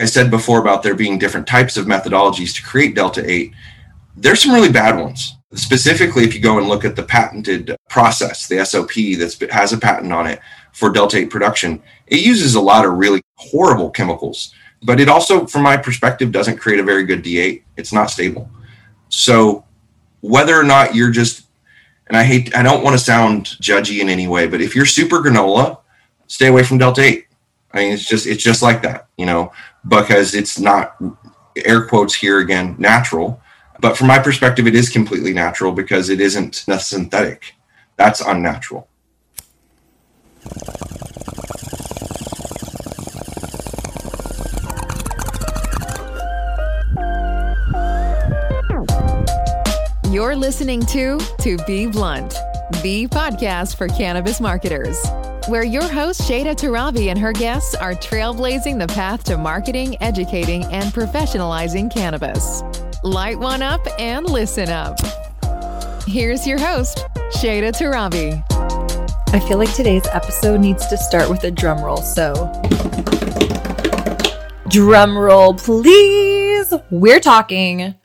I said before about there being different types of methodologies to create Delta-8, there's some really bad ones. Specifically, if you go and look at the patented process, the SOP that has a patent on it for Delta-8 production, it uses a lot of really horrible chemicals, but it also, from my perspective, doesn't create a very good D8. It's not stable. So whether or not you're just, and I don't want to sound judgy in any way, but if you're super granola, stay away from Delta-8. I mean, it's just like that, you know, because it's not, air quotes here again, natural. But from my perspective, it is completely natural because it isn't synthetic. That's unnatural. You're listening to Be Blunt, the podcast for cannabis marketers, where your host, Shayda Torabi, and her guests are trailblazing the path to marketing, educating, and professionalizing cannabis. Light one up and listen up. Here's your host, Shayda Torabi. I feel like today's episode needs to start with a drum roll, so drum roll, please. We're talking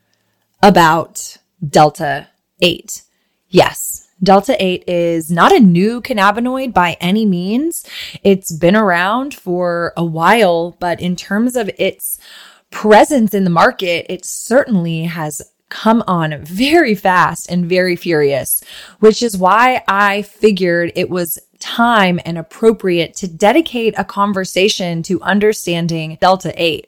about Delta-8. Yes. Delta-8 is not a new cannabinoid by any means. It's been around for a while, but in terms of its presence in the market, it certainly has come on very fast and very furious, which is why I figured it was time and appropriate to dedicate a conversation to understanding Delta-8.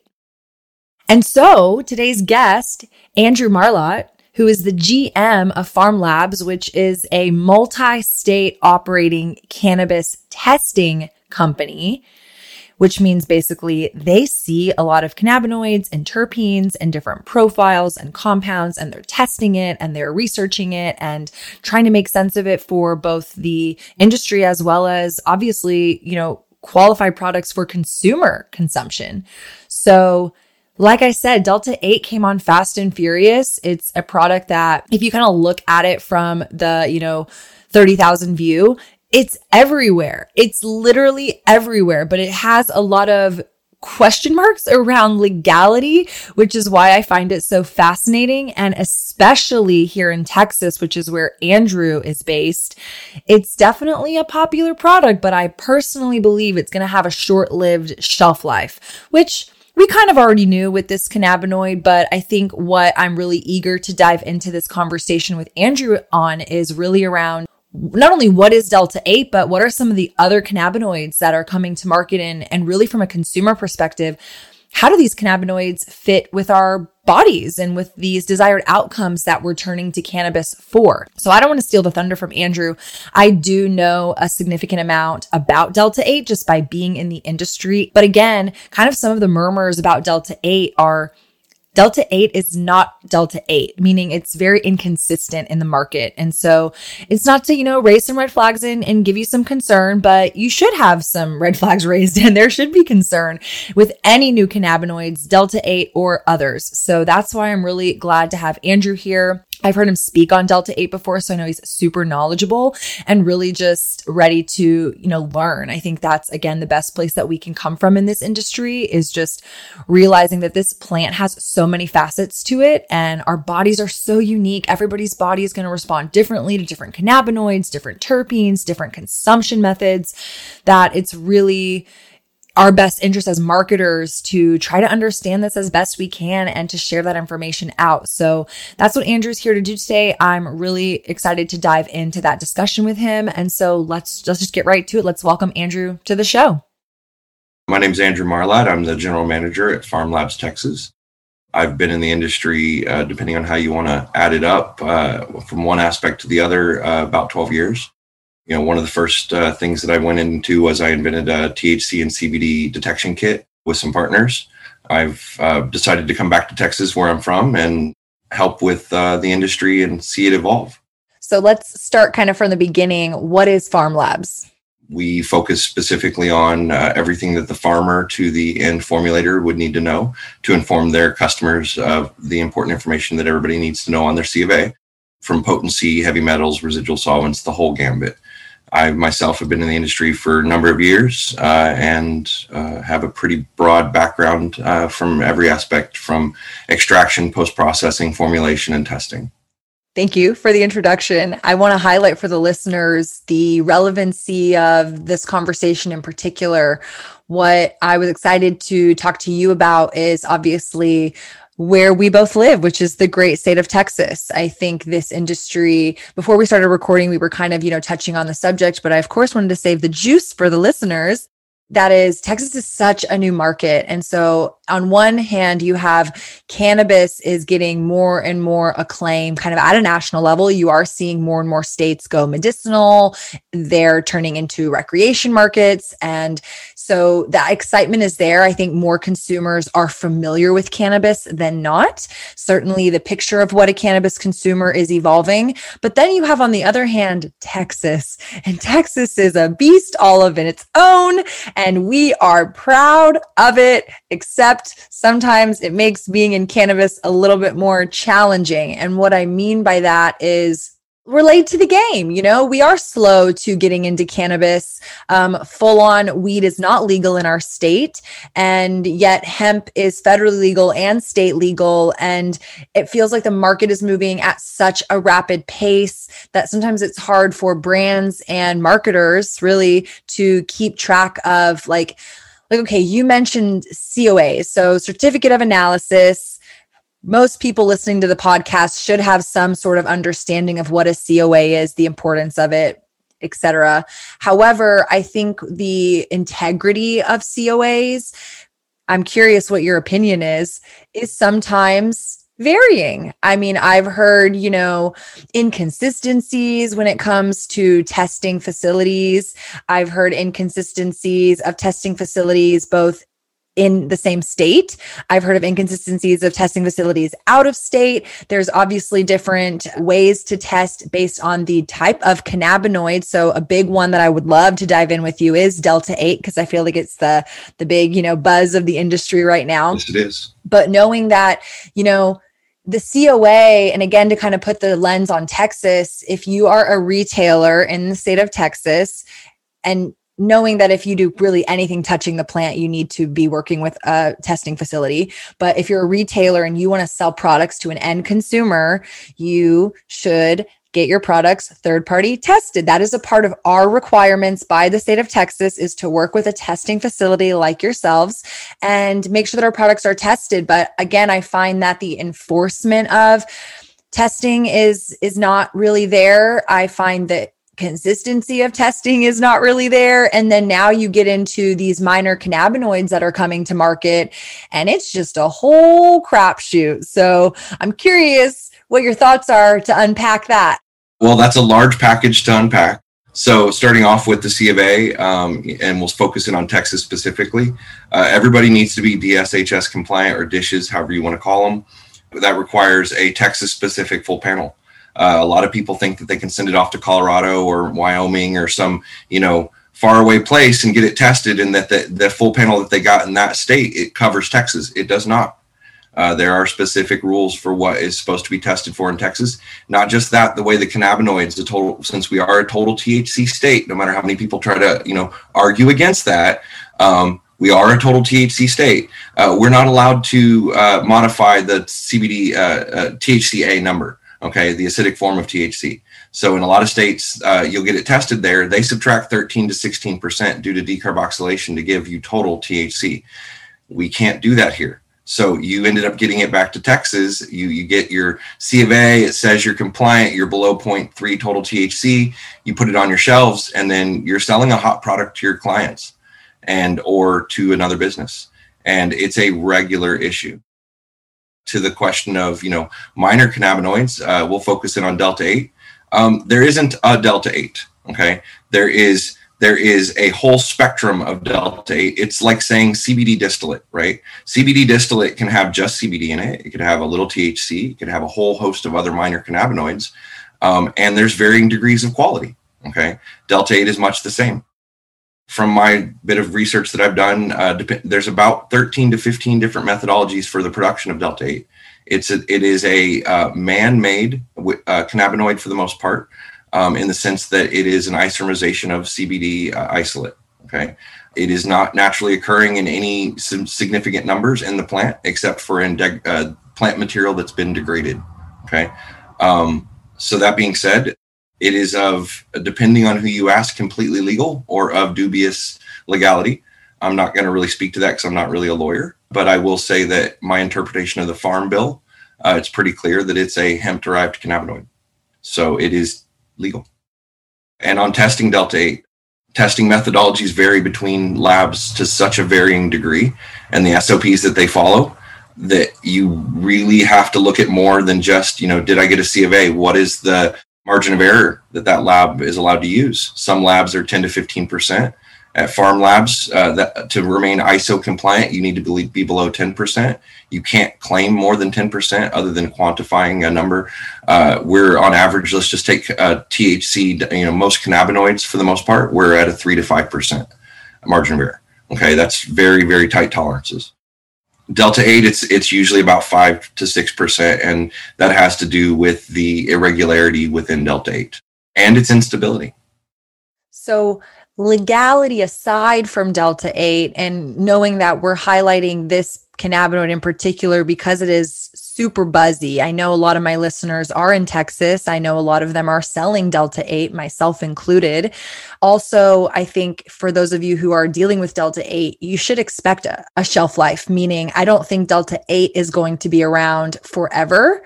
And so today's guest, Andrew Marlatt, who is the GM of Pharmlabs, which is a multi-state operating cannabis testing company, which means basically they see a lot of cannabinoids and terpenes and different profiles and compounds, and they're testing it and they're researching it and trying to make sense of it for both the industry as well as, obviously, you know, qualified products for consumer consumption. So like I said, Delta-8 came on fast and furious. It's a product that if you kind of look at it from the, you know, 30,000 view, it's everywhere. It's literally everywhere, but it has a lot of question marks around legality, which is why I find it so fascinating. And especially here in Texas, which is where Andrew is based, it's definitely a popular product, but I personally believe it's going to have a short-lived shelf life, which we kind of already knew with this cannabinoid, but I think what I'm really eager to dive into this conversation with Andrew on is really around not only what is Delta-8, but what are some of the other cannabinoids that are coming to market, and really from a consumer perspective, how do these cannabinoids fit with our bodies and with these desired outcomes that we're turning to cannabis for? So I don't want to steal the thunder from Andrew. I do know a significant amount about Delta-8 just by being in the industry. But again, kind of some of the murmurs about Delta-8 are Delta-8 is not Delta-8, meaning it's very inconsistent in the market. And so it's not to, you know, raise some red flags and give you some concern, but you should have some red flags raised, and there should be concern with any new cannabinoids, Delta-8 or others. So that's why I'm really glad to have Andrew here. I've heard him speak on Delta-8 before, so I know he's super knowledgeable and really just ready to, you know, learn. I think that's, again, the best place that we can come from in this industry is just realizing that this plant has so many facets to it, and our bodies are so unique. Everybody's body is going to respond differently to different cannabinoids, different terpenes, different consumption methods, that it's really our best interest as marketers to try to understand this as best we can and to share that information out. So that's what Andrew's here to do today. I'm really excited to dive into that discussion with him. And so let's just get right to it. Let's welcome Andrew to the show. My name is Andrew Marlatt. I'm the general manager at Pharmlabs Texas. I've been in the industry, depending on how you want to add it up, from one aspect to the other, about 12 years. You know, one of the first things that I went into was I invented a THC and CBD detection kit with some partners. I've decided to come back to Texas, where I'm from, and help with the industry and see it evolve. So let's start kind of from the beginning. What is Pharmlabs? We focus specifically on everything that the farmer to the end formulator would need to know to inform their customers of the important information that everybody needs to know on their C of A, from potency, heavy metals, residual solvents, the whole gambit. I myself have been in the industry for a number of years and have a pretty broad background from every aspect, from extraction, post-processing, formulation, and testing. Thank you for the introduction. I want to highlight for the listeners the relevancy of this conversation in particular. What I was excited to talk to you about is obviously where we both live, which is the great state of Texas. I think this industry, before we started recording, we were kind of, touching on the subject, but I, of course, wanted to save the juice for the listeners. That is, Texas is such a new market. And so on one hand, you have cannabis is getting more and more acclaim kind of at a national level. You are seeing more and more states go medicinal. They're turning into recreation markets. And so that excitement is there. I think more consumers are familiar with cannabis than not. Certainly the picture of what a cannabis consumer is evolving. But then you have, on the other hand, Texas. And Texas is a beast all of its own. And we are proud of it, except sometimes it makes being in cannabis a little bit more challenging. And what I mean by that is we're late to the game. We are slow to getting into cannabis. Full-on weed is not legal in our state, and yet hemp is federally legal and state legal. And it feels like the market is moving at such a rapid pace that sometimes it's hard for brands and marketers really to keep track of okay, you mentioned COAs, so certificate of analysis. Most people listening to the podcast should have some sort of understanding of what a COA is, the importance of it, et cetera. However, I think the integrity of COAs, I'm curious what your opinion is sometimes varying. I mean, I've heard, inconsistencies when it comes to testing facilities. I've heard inconsistencies of testing facilities both in the same state. I've heard of inconsistencies of testing facilities out of state. There's obviously different ways to test based on the type of cannabinoid. So a big one that I would love to dive in with you is Delta-8, because I feel like it's the big, buzz of the industry right now. Yes, it is. But knowing that, the COA, and again, to kind of put the lens on Texas, if you are a retailer in the state of Texas, and knowing that if you do really anything touching the plant, you need to be working with a testing facility. But if you're a retailer and you want to sell products to an end consumer, you should get your products third-party tested. That is a part of our requirements by the state of Texas, is to work with a testing facility like yourselves and make sure that our products are tested. But again, I find that the enforcement of testing is not really there. I find that consistency of testing is not really there. And then now you get into these minor cannabinoids that are coming to market, and it's just a whole crapshoot. So I'm curious what your thoughts are to unpack that. Well, that's a large package to unpack. So starting off with the C of A, and we'll focus in on Texas specifically, everybody needs to be DSHS compliant, or dishes, however you want to call them. That requires a Texas-specific full panel. A lot of people think that they can send it off to Colorado or Wyoming or some, faraway place and get it tested, and that the full panel that they got in that state, it covers Texas. It does not. There are specific rules for what is supposed to be tested for in Texas. Not just that, the way the cannabinoids, since we are a total THC state, no matter how many people try to, argue against that, we are a total THC state. We're not allowed to modify the CBD THCA number. Okay, the acidic form of THC. So in a lot of states, you'll get it tested there. They subtract 13 to 16% due to decarboxylation to give you total THC. We can't do that here. So you ended up getting it back to Texas. You get your C of A. It says you're compliant. You're below 0.3 total THC. You put it on your shelves, and then you're selling a hot product to your clients and or to another business. And it's a regular issue. To the question of, minor cannabinoids, we'll focus in on Delta-8. There isn't a Delta-8, okay? There is a whole spectrum of Delta-8. It's like saying CBD distillate, right? CBD distillate can have just CBD in it. It could have a little THC. It could have a whole host of other minor cannabinoids. And there's varying degrees of quality, okay? Delta-8 is much the same. From my bit of research that I've done, there's about 13 to 15 different methodologies for the production of Delta-8. It is a man-made cannabinoid for the most part. in the sense that it is an isomerization of CBD isolate. Okay. It is not naturally occurring in any significant numbers in the plant, except for in plant material that's been degraded. Okay. So that being said, it is of, depending on who you ask, completely legal or of dubious legality. I'm not going to really speak to that because I'm not really a lawyer, but I will say that my interpretation of the Farm Bill, it's pretty clear that it's a hemp-derived cannabinoid. So it is legal. And on testing Delta-8, testing methodologies vary between labs to such a varying degree, and the SOPs that they follow, that you really have to look at more than just, you know, did I get a C of A? What is the margin of error that that lab is allowed to use? Some labs are 10 to 15%. At Pharmlabs, that to remain ISO compliant, you need to be below 10%. You can't claim more than 10% other than quantifying a number. We're on average, let's just take THC, you know, most cannabinoids for the most part, we're at a 3 to 5% margin of error. Okay, that's very, very tight tolerances. Delta-8, it's usually about 5 to 6%, and that has to do with the irregularity within Delta-8 and its instability. So legality aside from Delta-8, and knowing that we're highlighting this cannabinoid in particular because it is super buzzy. I know a lot of my listeners are in Texas. I know a lot of them are selling Delta-8, myself included. Also, I think for those of you who are dealing with Delta-8, you should expect a shelf life, meaning I don't think Delta-8 is going to be around forever.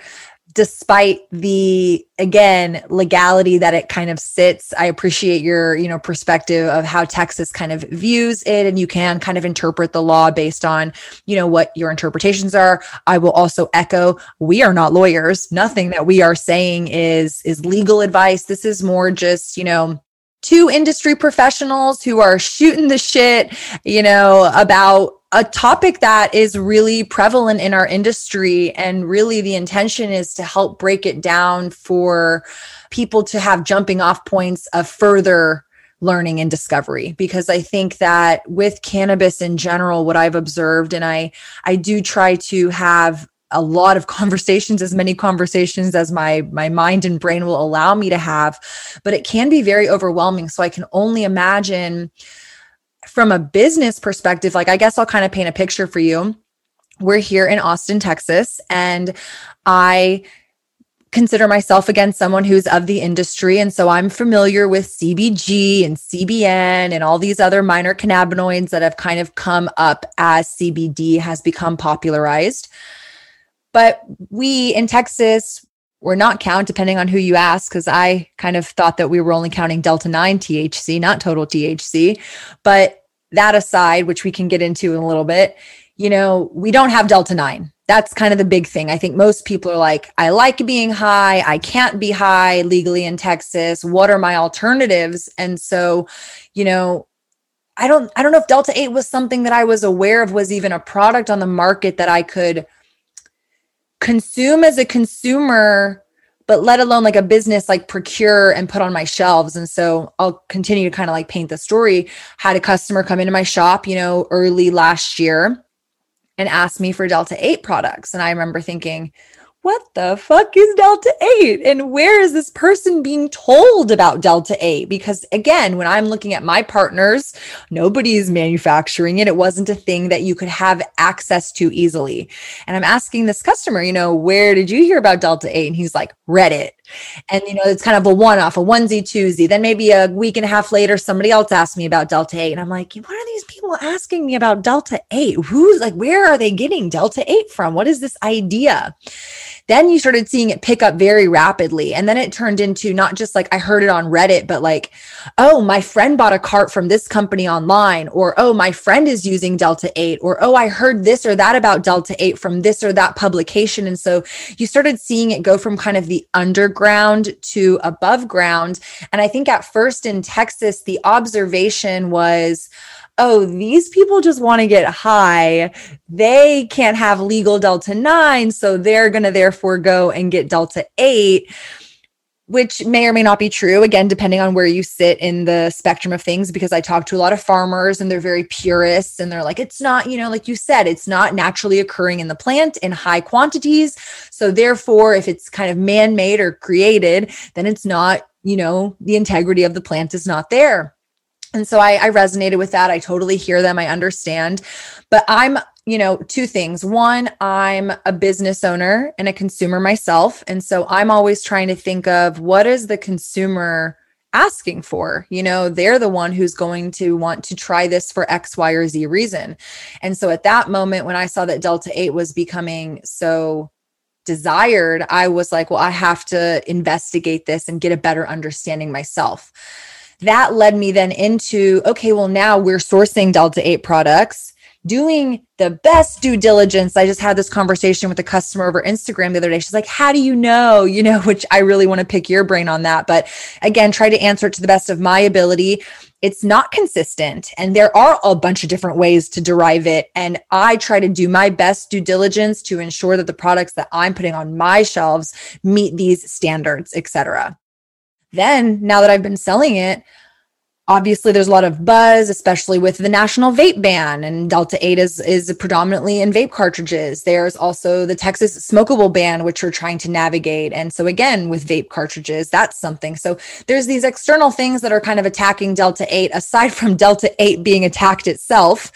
Despite the, again, legality that it kind of sits, I appreciate your, you know, perspective of how Texas kind of views it, and you can kind of interpret the law based on, you know, what your interpretations are. I will also echo, we are not lawyers. Nothing that we are saying is legal advice. This is more just, you know, two industry professionals who are shooting the shit, you know, about a topic that is really prevalent in our industry. And really the intention is to help break it down for people to have jumping off points of further learning and discovery. Because I think that with cannabis in general, what I've observed, and I do try to have a lot of conversations, as many conversations as my mind and brain will allow me to have, but it can be very overwhelming. So I can only imagine from a business perspective, like I guess I'll kind of paint a picture for you. We're here in Austin, Texas, and I consider myself, again, someone who's of the industry. And so I'm familiar with CBG and CBN and all these other minor cannabinoids that have kind of come up as CBD has become popularized. But we in Texas, we're not count, depending on who you ask, because I kind of thought that we were only counting Delta-9 THC, not total THC. But that aside, which we can get into in a little bit, you know, we don't have Delta-9. That's kind of the big thing. I think most people are like, I like being high. I can't be high legally in Texas. What are my alternatives? And so, you know, I don't know if Delta-8 was something that I was aware of, was even a product on the market that I could consume as a consumer, but let alone like a business, like procure and put on my shelves. And so I'll continue to kind of like paint the story. Had a customer come into my shop, you know, early last year and asked me for Delta-8 products. And I remember thinking, what the fuck is Delta-8? And where is this person being told about Delta-8? Because again, when I'm looking at my partners, nobody is manufacturing it. It wasn't a thing that you could have access to easily. And I'm asking this customer, you know, where did you hear about Delta-8? And he's like, Reddit. And, you know, it's kind of a one-off, a onesie, twosie. Then maybe a week and a half later, somebody else asked me about Delta-8. And I'm like, what are these people asking me about Delta-8? Who's like, where are they getting Delta-8 from? What is this idea? Then you started seeing it pick up very rapidly. And then it turned into not just like I heard it on Reddit, but like, oh, my friend bought a cart from this company online, or, oh, my friend is using Delta-8, or, oh, I heard this or that about Delta-8 from this or that publication. And so you started seeing it go from kind of the underground to above ground. And I think at first in Texas, the observation was, oh, these people just want to get high. They can't have legal Delta-9, so they're going to therefore go and get Delta-8. which may or may not be true, again, depending on where you sit in the spectrum of things, because I talk to a lot of farmers and they're very purists and they're like, it's not, you know, like you said, it's not naturally occurring in the plant in high quantities. So therefore, if it's kind of man-made or created, then it's not, you know, the integrity of the plant is not there. And so I resonated with that. I totally hear them. I understand, but I'm, you know, two things. One, I'm a business owner and a consumer myself. And so I'm always trying to think of what is the consumer asking for? You know, they're the one who's going to want to try this for X, Y, or Z reason. And so at that moment, when I saw that Delta-8 was becoming so desired, I was like, well, I have to investigate this and get a better understanding myself. That led me then into, okay, well, now we're sourcing Delta-8 products, doing the best due diligence. I just had this conversation with a customer over Instagram the other day. She's like, how do you know? You know, which I really want to pick your brain on that. But again, try to answer it to the best of my ability. It's not consistent. And there are a bunch of different ways to derive it. And I try to do my best due diligence to ensure that the products that I'm putting on my shelves meet these standards, et cetera. Then now that I've been selling it, obviously there's a lot of buzz, especially with the national vape ban, and Delta-8 is predominantly in vape cartridges. There's also the Texas smokable ban, which we're trying to navigate. And so again, with vape cartridges, that's something. So there's these external things that are kind of attacking Delta-8, aside from Delta-8 being attacked itself.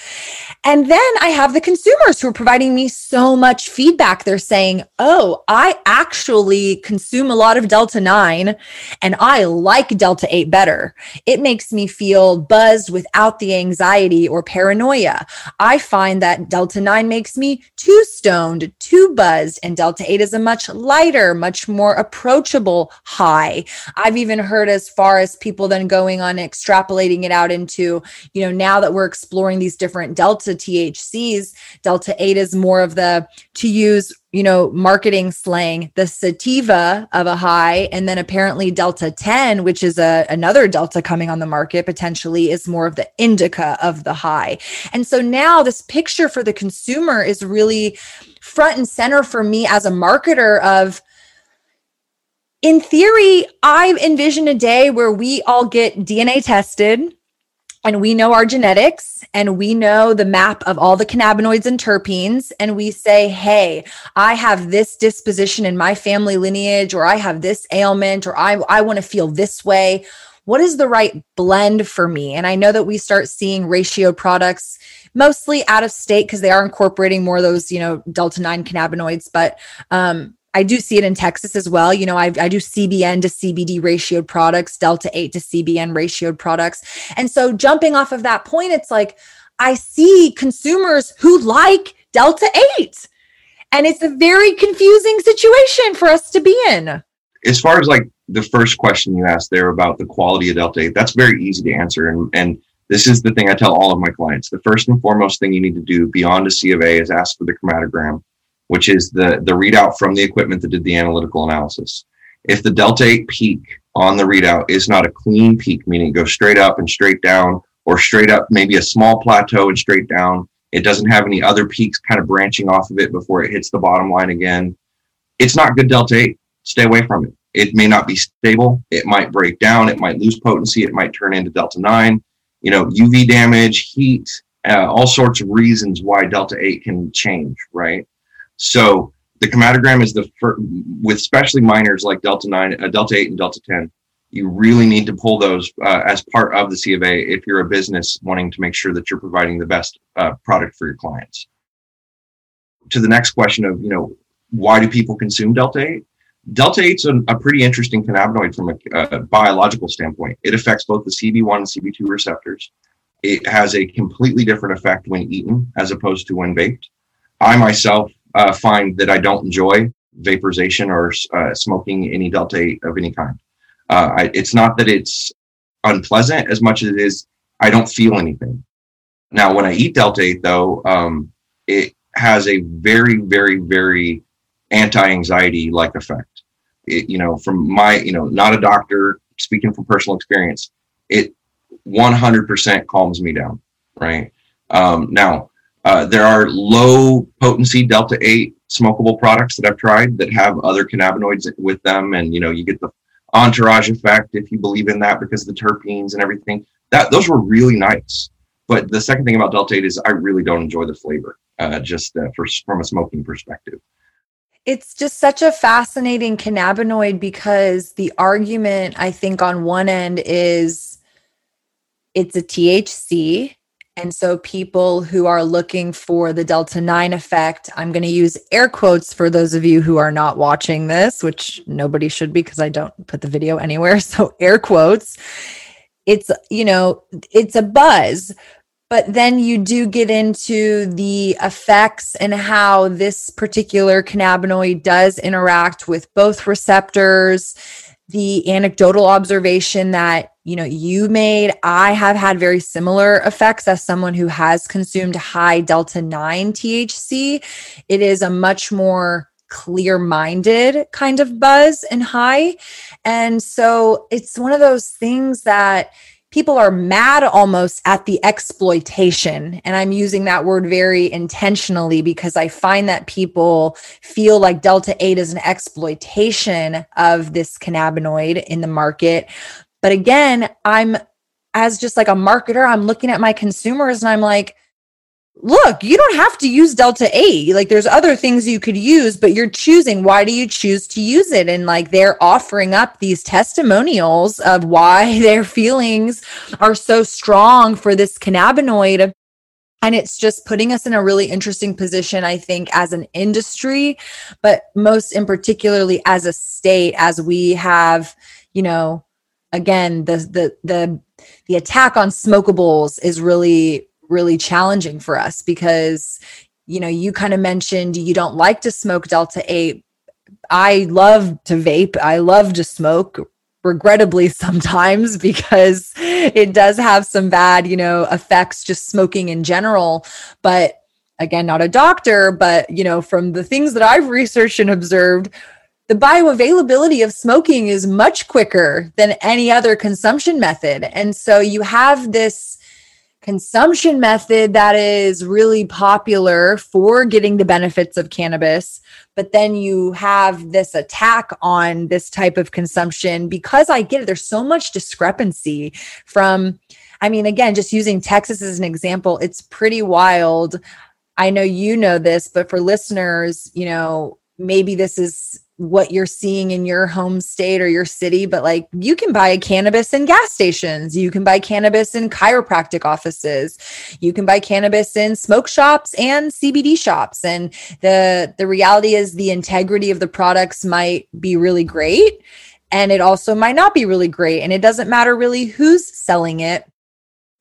And then I have the consumers who are providing me so much feedback. They're saying, oh, I actually consume a lot of Delta-9 and I like Delta-8 better. It makes me feel buzzed without the anxiety or paranoia. I find that Delta-9 makes me too stoned, too buzzed, and Delta-8 is a much lighter, much more approachable high. I've even heard as far as people then going on extrapolating it out into, you know, now that we're exploring these different Delta THCs, Delta-8 is more of the, to use, you know, marketing slang, the sativa of a high. And then apparently Delta-10, which is another Delta coming on the market potentially, is more of the indica of the high. And so now this picture for the consumer is really front and center for me as a marketer of, in theory, I've envisioned a day where we all get DNA tested and we know our genetics and we know the map of all the cannabinoids and terpenes. And we say, hey, I have this disposition in my family lineage, or I have this ailment, or I want to feel this way. What is the right blend for me? And I know that we start seeing ratio products mostly out of state because they are incorporating more of those, you know, Delta-9 cannabinoids, but, I do see it in Texas as well. You know, I do CBN to CBD ratioed products, Delta-8 to CBN ratioed products. And so jumping off of that point, it's like, I see consumers who like Delta-8, and it's a very confusing situation for us to be in. As far as like the first question you asked there about the quality of Delta-8, that's very easy to answer. And this is the thing I tell all of my clients. The first and foremost thing you need to do beyond a C of A is ask for the chromatogram, which is the readout from the equipment that did the analytical analysis. If the Delta-8 peak on the readout is not a clean peak, meaning it goes straight up and straight down, or straight up, maybe a small plateau and straight down, it doesn't have any other peaks kind of branching off of it before it hits the bottom line again, it's not good Delta-8. Stay away from it. It may not be stable. It might break down. It might lose potency. It might turn into Delta-9. You know, UV damage, heat, all sorts of reasons why Delta-8 can change, right? So the chromatogram is the first, with especially minors like Delta-9, Delta-8 and Delta-10, you really need to pull those as part of the C of A if you're a business wanting to make sure that you're providing the best product for your clients. To the next question of, you know, why do people consume Delta-8? Delta-8's a pretty interesting cannabinoid from a biological standpoint. It affects both the CB1 and CB2 receptors. It has a completely different effect when eaten as opposed to when vaped. I myself find that I don't enjoy vaporization or smoking any Delta-8 of any kind. It's not that it's unpleasant as much as it is, I don't feel anything. Now, when I eat Delta-8, though, it has a very, very, very anti-anxiety-like effect. It, you know, from my, you know, not a doctor, speaking from personal experience, it 100% calms me down, right? There are low potency Delta-8 smokable products that I've tried that have other cannabinoids with them. And, you know, you get the entourage effect, if you believe in that, because of the terpenes and everything. That those were really nice. But the second thing about Delta-8 is I really don't enjoy the flavor, from a smoking perspective. It's just such a fascinating cannabinoid, because the argument, I think, on one end is it's a THC. And so people who are looking for the Delta-9 effect, I'm going to use air quotes for those of you who are not watching this, which nobody should be because I don't put the video anywhere. So air quotes, it's a buzz. But then you do get into the effects and how this particular cannabinoid does interact with both receptors. The anecdotal observation that, you made, I have had very similar effects as someone who has consumed high Delta-9 THC. It is a much more clear-minded kind of buzz and high. And so it's one of those things that people are mad almost at the exploitation. And I'm using that word very intentionally because I find that people feel like Delta-8 is an exploitation of this cannabinoid in the market. But again, I'm, as just like a marketer, I'm looking at my consumers and I'm like, look, you don't have to use Delta-8. Like, there's other things you could use, but you're choosing. Why do you choose to use it? And like, they're offering up these testimonials of why their feelings are so strong for this cannabinoid. And it's just putting us in a really interesting position, I think, as an industry, but most in particularly as a state, as we have, again, the attack on smokables is really, really challenging for us because, you kind of mentioned you don't like to smoke Delta-8. I love to vape. I love to smoke, regrettably sometimes, because it does have some bad, effects, just smoking in general. But again, not a doctor, but, from the things that I've researched and observed, the bioavailability of smoking is much quicker than any other consumption method. And so you have this consumption method that is really popular for getting the benefits of cannabis, but then you have this attack on this type of consumption because I get it. There's so much discrepancy from, again, just using Texas as an example, it's pretty wild. I know you know this, but for listeners, maybe this is what you're seeing in your home state or your city, but like you can buy cannabis in gas stations. You can buy cannabis in chiropractic offices. You can buy cannabis in smoke shops and CBD shops. And the reality is the integrity of the products might be really great. And it also might not be really great. And it doesn't matter really who's selling it.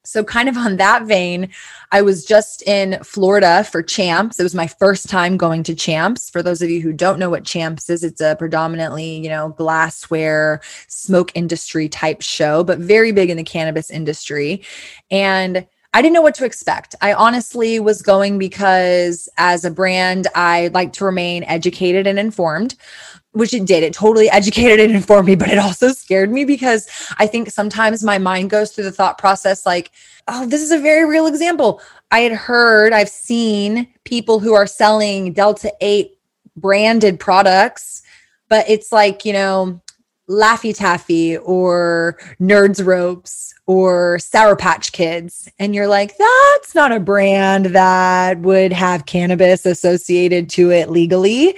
So kind of on that vein, I was just in Florida for Champs. It was my first time going to Champs. For those of you who don't know what Champs is, it's a predominantly, glassware, smoke industry type show, but very big in the cannabis industry. And I didn't know what to expect. I honestly was going because as a brand, I like to remain educated and informed, which it did. It totally educated and informed me, but it also scared me because I think sometimes my mind goes through the thought process like, oh, this is a very real example. I've seen people who are selling Delta-8 branded products, but it's like, Laffy Taffy or Nerds Ropes or Sour Patch Kids. And you're like, that's not a brand that would have cannabis associated to it legally.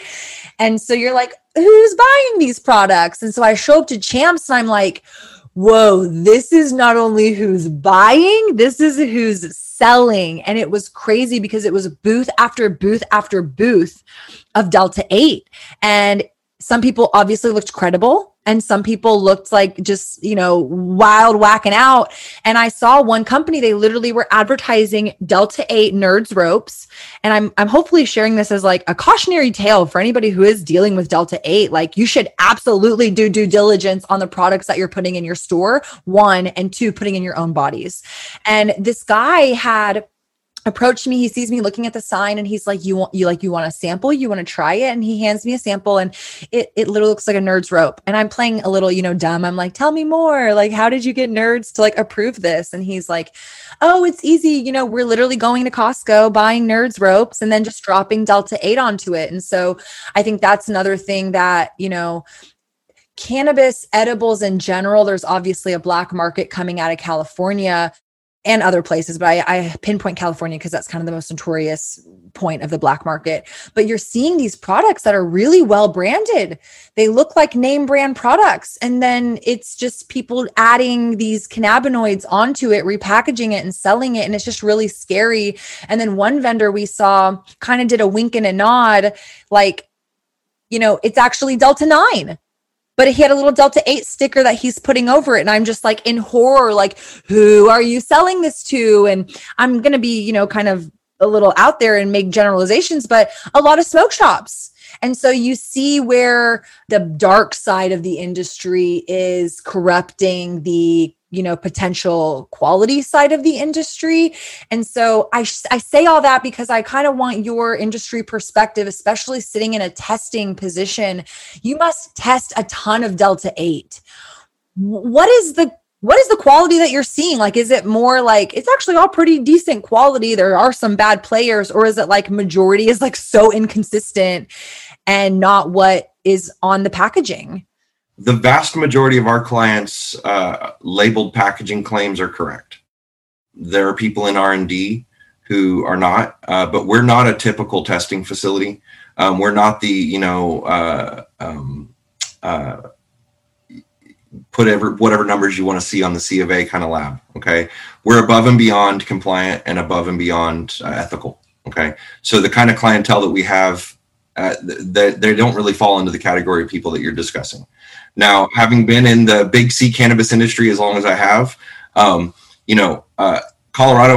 And so you're like, who's buying these products? And so I show up to Champs and I'm like, whoa, this is not only who's buying, this is who's selling. And it was crazy because it was booth after booth after booth of Delta-8. And some people obviously looked credible. And some people looked like just, wild whacking out. And I saw one company, they literally were advertising Delta-8 Nerds Ropes. And I'm hopefully sharing this as like a cautionary tale for anybody who is dealing with Delta-8. Like you should absolutely do due diligence on the products that you're putting in your store, one, and two, putting in your own bodies. And this guy had approached me. He sees me looking at the sign and he's like, you want a sample? You want to try it? And he hands me a sample and it literally looks like a Nerds Rope. And I'm playing a little, dumb. I'm like, tell me more. Like, how did you get nerds to like approve this? And he's like, oh, it's easy. We're literally going to Costco, buying Nerds Ropes and then just dropping Delta-8 onto it. And so I think that's another thing that, cannabis edibles in general, there's obviously a black market coming out of California and other places, but I pinpoint California because that's kind of the most notorious point of the black market. But you're seeing these products that are really well branded. They look like name brand products. And then it's just people adding these cannabinoids onto it, repackaging it and selling it. And it's just really scary. And then one vendor we saw kind of did a wink and a nod, like, you know, it's actually Delta-9. But he had a little Delta-8 sticker that he's putting over it. And I'm just like in horror, like, who are you selling this to? And I'm going to be, you know, kind of a little out there and make generalizations, but a lot of smoke shops. And so you see where the dark side of the industry is corrupting the, you know, potential quality side of the industry. And so I say all that because I kind of want your industry perspective, especially sitting in a testing position. You must test a ton of Delta-8. What is the quality that you're seeing? Like, is it more like, it's actually all pretty decent quality, there are some bad players, or is it like majority is like so inconsistent and not what is on the packaging? The vast majority of our clients' labeled packaging claims are correct. There are people in R&D who are not, but we're not a typical testing facility. We're not the, you know, whatever numbers you want to see on the C of A kind of lab, okay? We're above and beyond compliant and above and beyond ethical, okay? So the kind of clientele that we have, they don't really fall into the category of people that you're discussing. Now, having been in the big C cannabis industry as long as I have, Colorado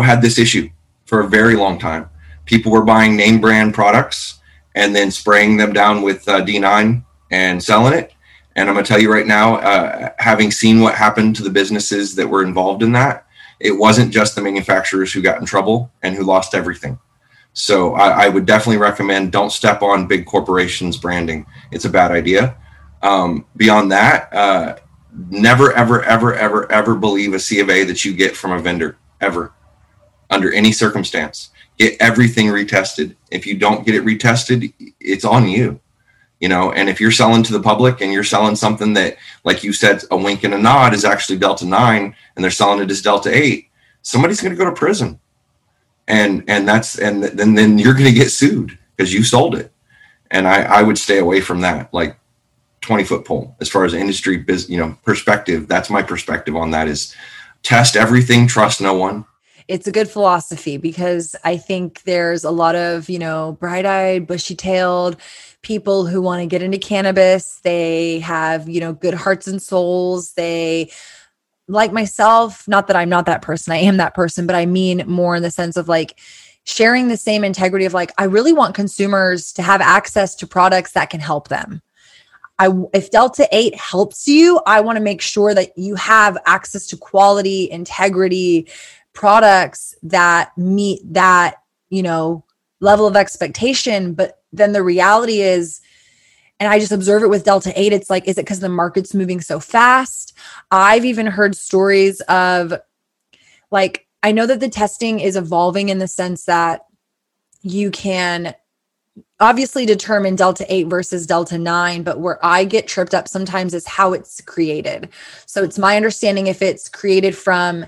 had this issue for a very long time. People were buying name brand products and then spraying them down with D9 and selling it. And I'm going to tell you right now, having seen what happened to the businesses that were involved in that, it wasn't just the manufacturers who got in trouble and who lost everything. So I would definitely recommend, don't step on big corporations' branding. It's a bad idea. Beyond that, never, ever, ever, ever, ever believe a C of A that you get from a vendor, ever, under any circumstance. Get everything retested. If you don't get it retested, it's on you, you know, and if you're selling to the public and you're selling something that, like you said, a wink and a nod is actually Delta-9 and they're selling it as Delta-8, somebody's going to go to prison. And then you're going to get sued because you sold it. And I would stay away from that. Like, 20-foot pole as far as industry business, you know, perspective. That's my perspective on that, is test everything, trust no one. It's a good philosophy, because I think there's a lot of, you know, bright-eyed, bushy-tailed people who want to get into cannabis. They have, you know, good hearts and souls. They, like myself, not that I'm not that person, I am that person, but I mean more in the sense of like sharing the same integrity of like, I really want consumers to have access to products that can help them. If Delta-8 helps you, I want to make sure that you have access to quality, integrity products that meet that, you know, level of expectation. But then the reality is, and I just observe it with Delta-8, it's like, is it because the market's moving so fast? I've even heard stories of, like, I know that the testing is evolving in the sense that you can obviously determine Delta-8 versus Delta-9, but where I get tripped up sometimes is how it's created. So it's my understanding, if it's created from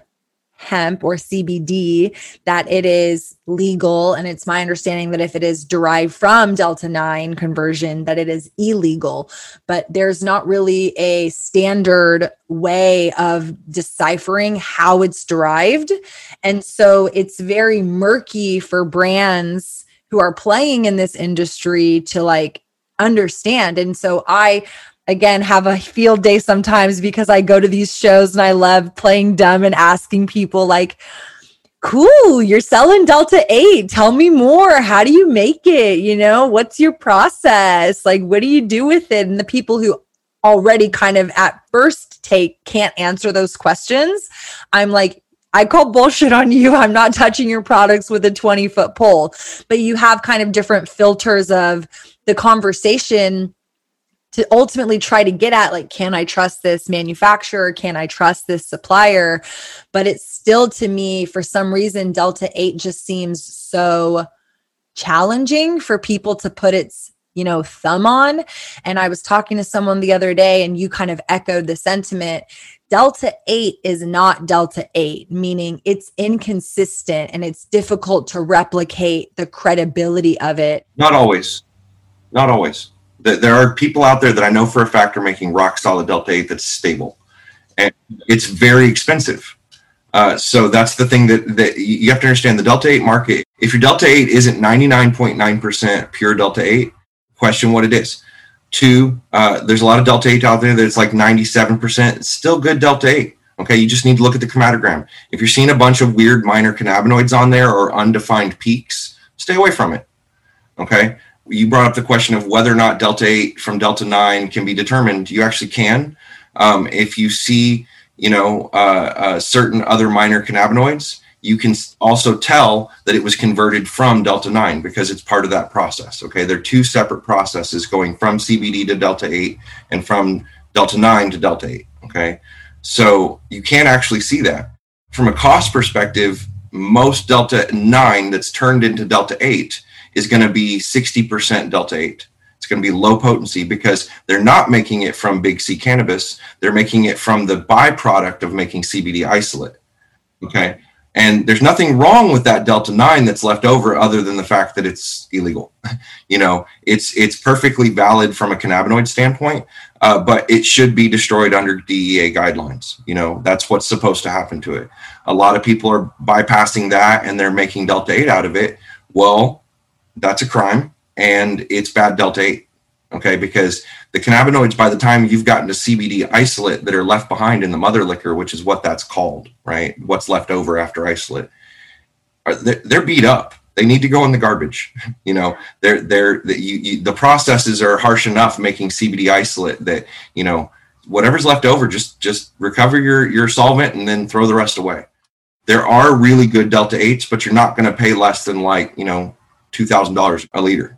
hemp or CBD, that it is legal. And it's my understanding that if it is derived from Delta-9 conversion, that it is illegal. But there's not really a standard way of deciphering how it's derived. And so it's very murky for brands who are playing in this industry to like understand. And so I, again, have a field day sometimes because I go to these shows and I love playing dumb and asking people like, cool, you're selling Delta-8. Tell me more. How do you make it? You know, what's your process? Like, what do you do with it? And the people who already kind of at first take can't answer those questions, I'm like, I call bullshit on you. I'm not touching your products with a 20-foot pole. But you have kind of different filters of the conversation to ultimately try to get at, like, can I trust this manufacturer? Can I trust this supplier? But it's still, to me, for some reason, Delta-8 just seems so challenging for people to put its you know, thumb on. And I was talking to someone the other day and you kind of echoed the sentiment. Delta-8 is not Delta-8, meaning it's inconsistent and it's difficult to replicate the credibility of it. Not always. Not always. There are people out there that I know for a fact are making rock solid Delta-8 that's stable. And it's very expensive. So that's the thing that you have to understand. The Delta-8 market, if your Delta-8 isn't 99.9% pure Delta-8, question what it is. Two, there's a lot of Delta-8 out there that's like 97%. It's still good Delta-8. Okay, you just need to look at the chromatogram. If you're seeing a bunch of weird minor cannabinoids on there or undefined peaks, stay away from it. Okay, you brought up the question of whether or not Delta-8 from Delta-9 can be determined. You actually can. If you see, you know, certain other minor cannabinoids, you can also tell that it was converted from Delta-9 because it's part of that process. Okay, they're two separate processes going from CBD to Delta-8 and from Delta-9 to Delta-8. Okay, so you can actually see that. From a cost perspective, most Delta-9 that's turned into Delta-8 is going to be 60% Delta-8. It's going to be low potency because they're not making it from big C cannabis. They're making it from the byproduct of making CBD isolate. Okay. And there's nothing wrong with that Delta-9 that's left over other than the fact that it's illegal. You know, it's perfectly valid from a cannabinoid standpoint, but it should be destroyed under DEA guidelines. You know, that's what's supposed to happen to it. A lot of people are bypassing that and they're making Delta-8 out of it. Well, that's a crime. And it's bad Delta-8, okay, because the cannabinoids, by the time you've gotten to CBD isolate that are left behind in the mother liquor, which is what that's called, right, what's left over after isolate, they're beat up. They need to go in the garbage. You know, the processes are harsh enough making CBD isolate that, you know, whatever's left over, just recover your solvent and then throw the rest away. There are really good Delta-8s, but you're not going to pay less than, like, you know, $2,000 a liter.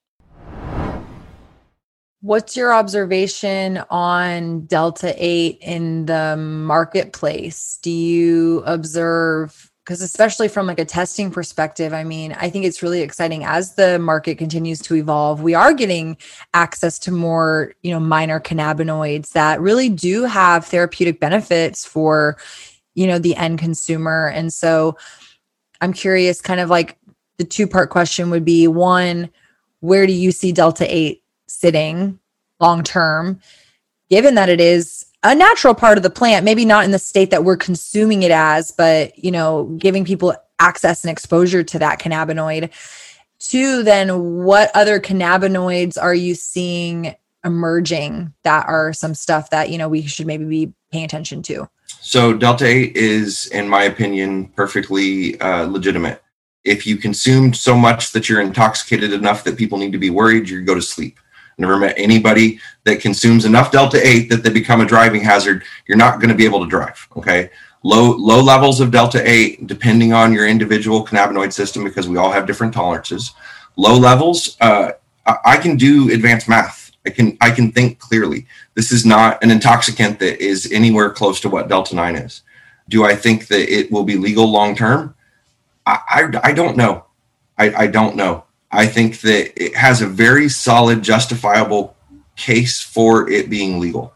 What's your observation on Delta-8 in the marketplace? Do you observe, because especially from like a testing perspective, I mean, I think it's really exciting as the market continues to evolve. We are getting access to more, you know, minor cannabinoids that really do have therapeutic benefits for, you know, the end consumer. And so I'm curious, kind of like the two-part question would be, one, where do you see Delta-8 sitting long-term, given that it is a natural part of the plant, maybe not in the state that we're consuming it as, but, you know, giving people access and exposure to that cannabinoid. Two, then what other cannabinoids are you seeing emerging that are some stuff that, you know, we should maybe be paying attention to? So Delta-8 is, in my opinion, perfectly legitimate. If you consumed so much that you're intoxicated enough that people need to be worried, you go to sleep. Never met anybody that consumes enough Delta-8 that they become a driving hazard. You're not going to be able to drive, okay? Low levels of Delta-8, depending on your individual cannabinoid system, because we all have different tolerances. Low levels, I can do advanced math. I can think clearly. This is not an intoxicant that is anywhere close to what Delta-9 is. Do I think that it will be legal long-term? I don't know. I don't know. I think that it has a very solid, justifiable case for it being legal.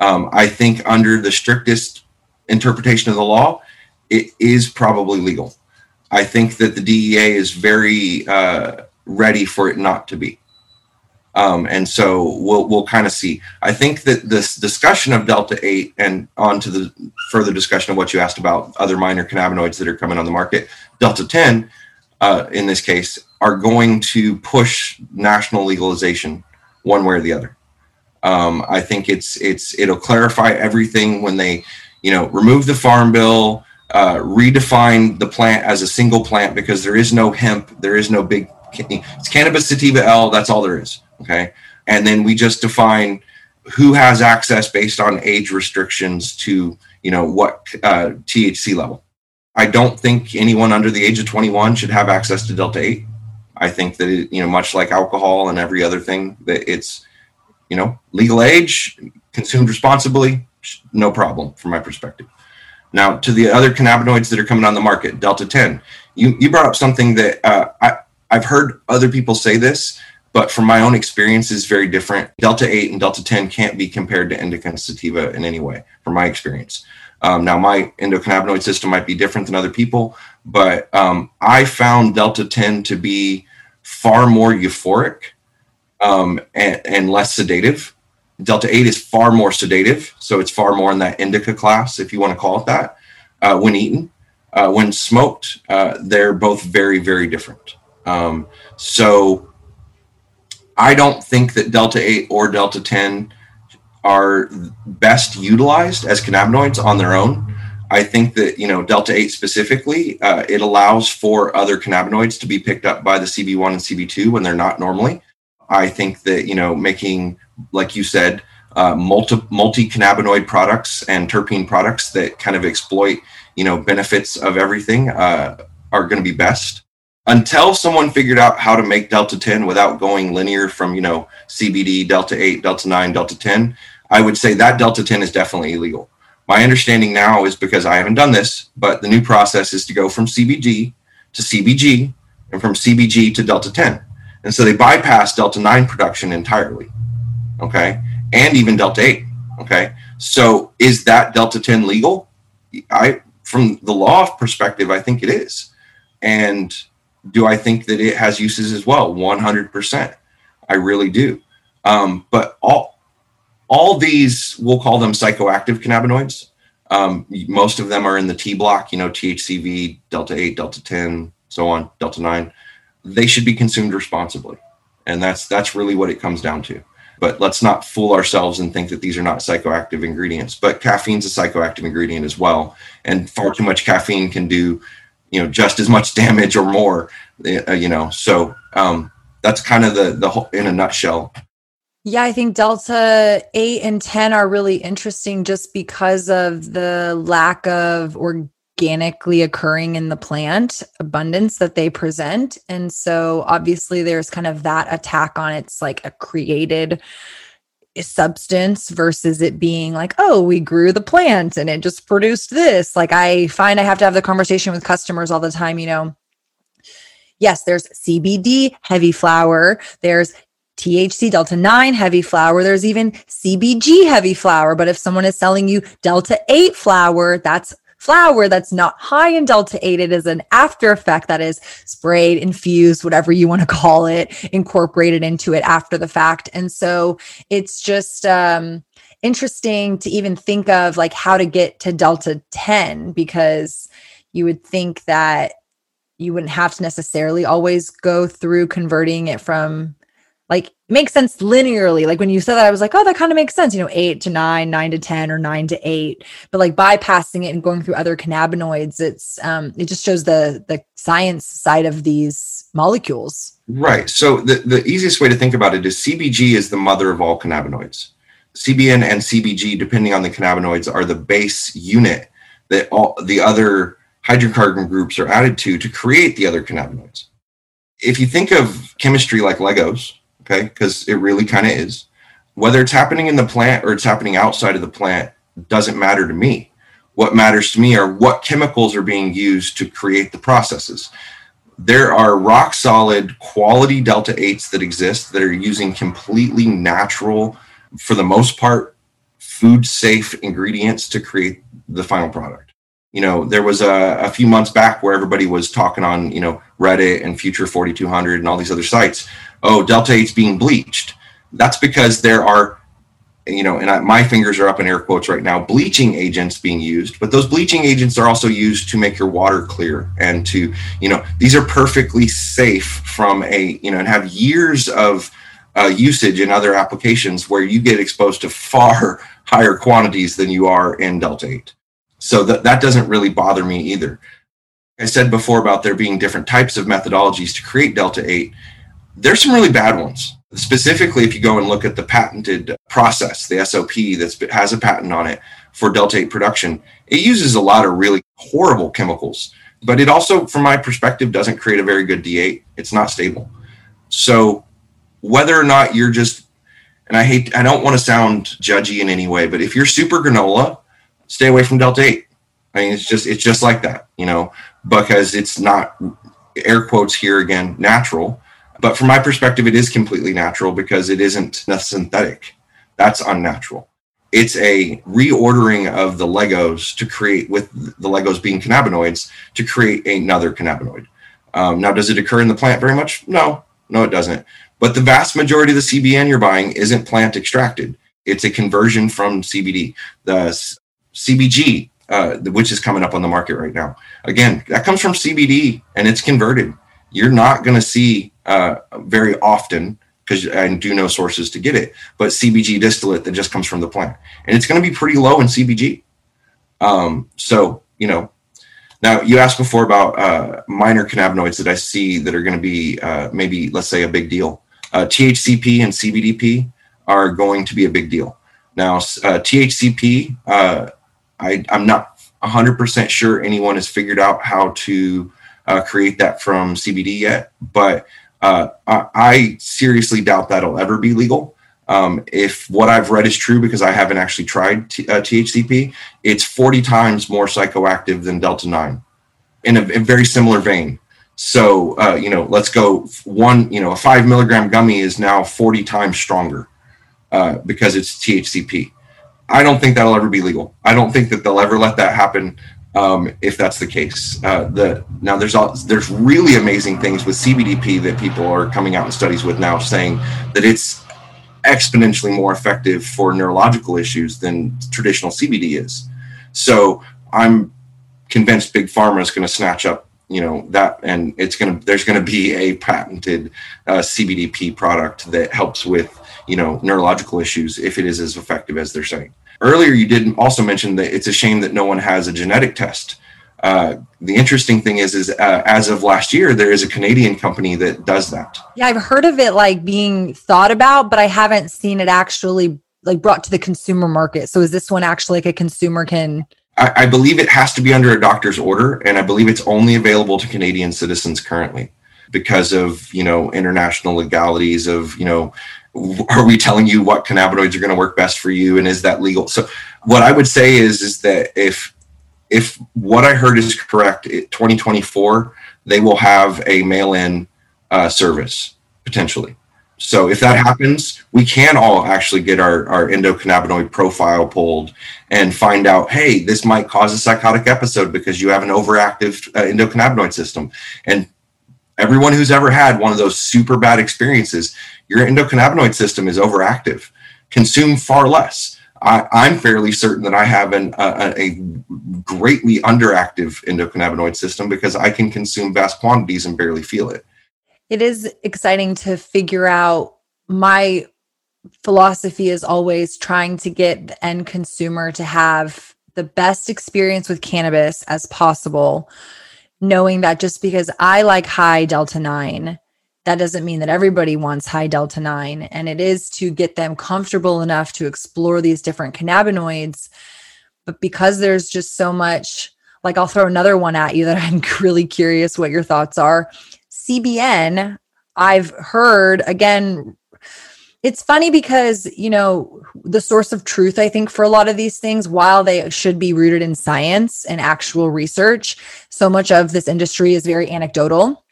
I think under the strictest interpretation of the law, it is probably legal. I think that the DEA is very ready for it not to be. And so we'll kind of see. I think that this discussion of Delta-8 and on to the further discussion of what you asked about other minor cannabinoids that are coming on the market, Delta-10 in this case, are going to push national legalization one way or the other. I think it'll clarify everything when they, you know, remove the farm bill, redefine the plant as a single plant, because there is no hemp, there is no big, it's cannabis sativa L, that's all there is, okay? And then we just define who has access based on age restrictions to, you know, what THC level. I don't think anyone under the age of 21 should have access to Delta-8. I think that, it, you know, much like alcohol and every other thing, that it's, you know, legal age, consumed responsibly, no problem from my perspective. Now, to the other cannabinoids that are coming on the market, Delta-10, you brought up something that I've heard other people say this, but from my own experience is very different. Delta-8 and Delta-10 can't be compared to Indica and Sativa in any way, from my experience. Now, my endocannabinoid system might be different than other people, but I found Delta-10 to be far more euphoric and less sedative. Delta-8 is far more sedative, so it's far more in that indica class, if you want to call it that, when eaten. When smoked, they're both very, very different. So I don't think that Delta-8 or Delta-10 are best utilized as cannabinoids on their own. I think that, you know, Delta-8 specifically, it allows for other cannabinoids to be picked up by the CB1 and CB2 when they're not normally. I think that, you know, making, like you said, multi-cannabinoid products and terpene products that kind of exploit, you know, benefits of everything are going to be best. Until someone figured out how to make Delta-10 without going linear from, you know, CBD, Delta-8, Delta-9, Delta-10, I would say that Delta-10 is definitely illegal. My understanding now is, because I haven't done this, but the new process is to go from CBG to CBG and from CBG to Delta-10. And so they bypass Delta-9 production entirely, okay? And even Delta-8, okay? So is that Delta-10 legal? From the law perspective, I think it is. And do I think that it has uses as well? 100%. I really do. But all these, we'll call them psychoactive cannabinoids. Most of them are in the T block, you know, THCV, Delta-8, Delta-10, so on, Delta-9. They should be consumed responsibly. And that's really what it comes down to. But let's not fool ourselves and think that these are not psychoactive ingredients. But caffeine's a psychoactive ingredient as well. And far too much caffeine can do, you know, just as much damage or more, you know. So that's kind of the whole, in a nutshell. Yeah, I think Delta-8 and 10 are really interesting just because of the lack of organically occurring in the plant abundance that they present. And so obviously there's kind of that attack on it's like a created substance versus it being like, oh, we grew the plant and it just produced this. Like I find I have to have the conversation with customers all the time, you know, yes, there's CBD heavy flower, there's THC Delta-9 heavy flower. There's even CBG heavy flower. But if someone is selling you Delta-8 flower that's not high in Delta-8. It is an after effect that is sprayed, infused, whatever you want to call it, incorporated into it after the fact. And so it's just interesting to even think of like how to get to Delta-10, because you would think that you wouldn't have to necessarily always go through converting it from, like, it makes sense linearly. Like when you said that, I was like, oh, that kind of makes sense, you know, 8 to 9, 9 to 10, or 9 to 8, but like bypassing it and going through other cannabinoids, it's, it just shows the science side of these molecules. Right. So the easiest way to think about it is CBG is the mother of all cannabinoids. CBN and CBG, depending on the cannabinoids, are the base unit that all the other hydrocarbon groups are added to create the other cannabinoids. If you think of chemistry like Legos, okay, because it really kind of is. Whether it's happening in the plant or it's happening outside of the plant doesn't matter to me. What matters to me are what chemicals are being used to create the processes. There are rock solid quality Delta-8s that exist that are using completely natural, for the most part, food safe ingredients to create the final product. You know, there was a few months back where everybody was talking on, you know, Reddit and Future 4200 and all these other sites. Oh, Delta-8's being bleached. That's because there are, you know, and my fingers are up in air quotes right now, bleaching agents being used. But those bleaching agents are also used to make your water clear and to, you know, these are perfectly safe from a, you know, and have years of usage in other applications where you get exposed to far higher quantities than you are in Delta-8. So that doesn't really bother me either. I said before about there being different types of methodologies to create Delta-8. There's some really bad ones. Specifically, if you go and look at the patented process, the SOP that has a patent on it for Delta-8 production, it uses a lot of really horrible chemicals. But it also, from my perspective, doesn't create a very good D8. It's not stable. So whether or not you're just, and I don't want to sound judgy in any way, but if you're super granola, stay away from Delta-8. I mean, it's just like that, you know, because it's not, air quotes here again, natural. But from my perspective, it is completely natural because it isn't synthetic. That's unnatural. It's a reordering of the Legos to create, with the Legos being cannabinoids, to create another cannabinoid. Now, does it occur in the plant very much? No, it doesn't. But the vast majority of the CBN you're buying isn't plant extracted. It's a conversion from CBD. The CBG, which is coming up on the market right now. Again, that comes from CBD and it's converted. You're not going to see very often, because I do know sources to get it, but CBG distillate that just comes from the plant. And it's going to be pretty low in CBG. So, you know, now you asked before about minor cannabinoids that I see that are going to be maybe, let's say, a big deal. THCP and CBDP are going to be a big deal. Now, THCP, I'm not 100% sure anyone has figured out how to create that from CBD yet, but I seriously doubt that'll ever be legal. If what I've read is true, because I haven't actually tried THCP, it's 40 times more psychoactive than Delta-9 in a very similar vein. So, you know, let's go one, you know, a 5 milligram gummy is now 40 times stronger because it's THCP. I don't think that'll ever be legal. I don't think that they'll ever let that happen. If that's the case, now there's really amazing things with CBDP that people are coming out in studies with now, saying that it's exponentially more effective for neurological issues than traditional CBD is. So I'm convinced Big Pharma is going to snatch up, you know, that, and there's going to be a patented CBDP product that helps with, you know, neurological issues if it is as effective as they're saying. Earlier, you did also mention that it's a shame that no one has a genetic test. The interesting thing is as of last year, there is a Canadian company that does that. Yeah, I've heard of it like being thought about, but I haven't seen it actually like brought to the consumer market. So is this one actually like a consumer can? I believe it has to be under a doctor's order, and I believe it's only available to Canadian citizens currently because of, you know, international legalities of, you know, are we telling you what cannabinoids are going to work best for you? And is that legal? So what I would say is that if what I heard is correct, 2024, they will have a mail-in service potentially. So if that happens, we can all actually get our endocannabinoid profile pulled and find out, hey, this might cause a psychotic episode because you have an overactive endocannabinoid system. And everyone who's ever had one of those super bad experiences, your endocannabinoid system is overactive. Consume far less. I'm fairly certain that I have a greatly underactive endocannabinoid system because I can consume vast quantities and barely feel it. It is exciting to figure out. My philosophy is always trying to get the end consumer to have the best experience with cannabis as possible, knowing that just because I like high Delta-9, that doesn't mean that everybody wants high Delta-9. And it is to get them comfortable enough to explore these different cannabinoids. But because there's just so much, like I'll throw another one at you that I'm really curious what your thoughts are. CBN, I've heard, again, it's funny because, you know, the source of truth, I think, for a lot of these things, while they should be rooted in science and actual research, so much of this industry is very anecdotal.